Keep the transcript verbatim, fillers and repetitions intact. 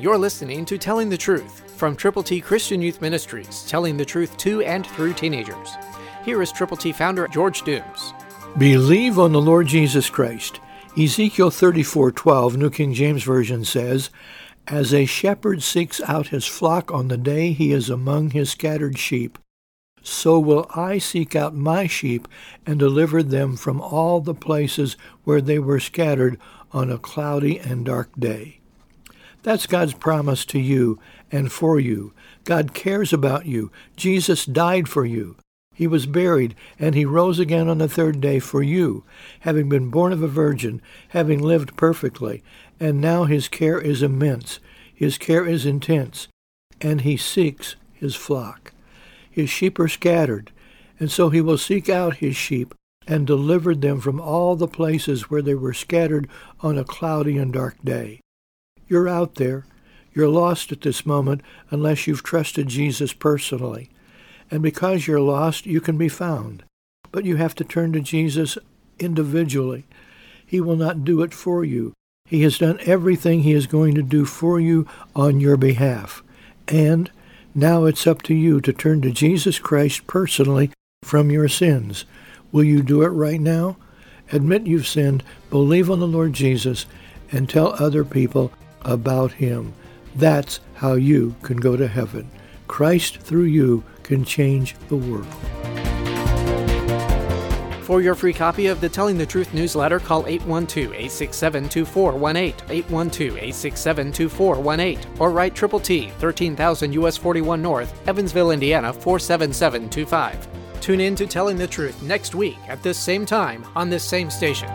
You're listening to Telling the Truth from Triple T Christian Youth Ministries, telling the truth to and through teenagers. Here is Triple T founder George Dooms. Believe on the Lord Jesus Christ. Ezekiel thirty-four twelve, New King James Version says, "As a shepherd seeks out his flock on the day he is among his scattered sheep, so will I seek out my sheep and deliver them from all the places where they were scattered on a cloudy and dark day." That's God's promise to you and for you. God cares about you. Jesus died for you. He was buried, and he rose again on the third day for you, having been born of a virgin, having lived perfectly. And now his care is immense. His care is intense, and he seeks his flock. His sheep are scattered, and so he will seek out his sheep and deliver them from all the places where they were scattered on a cloudy and dark day. You're out there. You're lost at this moment unless you've trusted Jesus personally. And because you're lost, you can be found. But you have to turn to Jesus individually. He will not do it for you. He has done everything he is going to do for you on your behalf. And now it's up to you to turn to Jesus Christ personally from your sins. Will you do it right now? Admit you've sinned, believe on the Lord Jesus, and tell other people about him. That's how you can go to heaven. Christ through you can change the world. For your free copy of the Telling the Truth newsletter, call eight one two, eight six seven, two four one eight, eight one two, eight six seven, two four one eight, or write Triple T, thirteen thousand U S forty-one North, Evansville, Indiana, four seven seven two five. Tune in to Telling the Truth next week at this same time on this same station.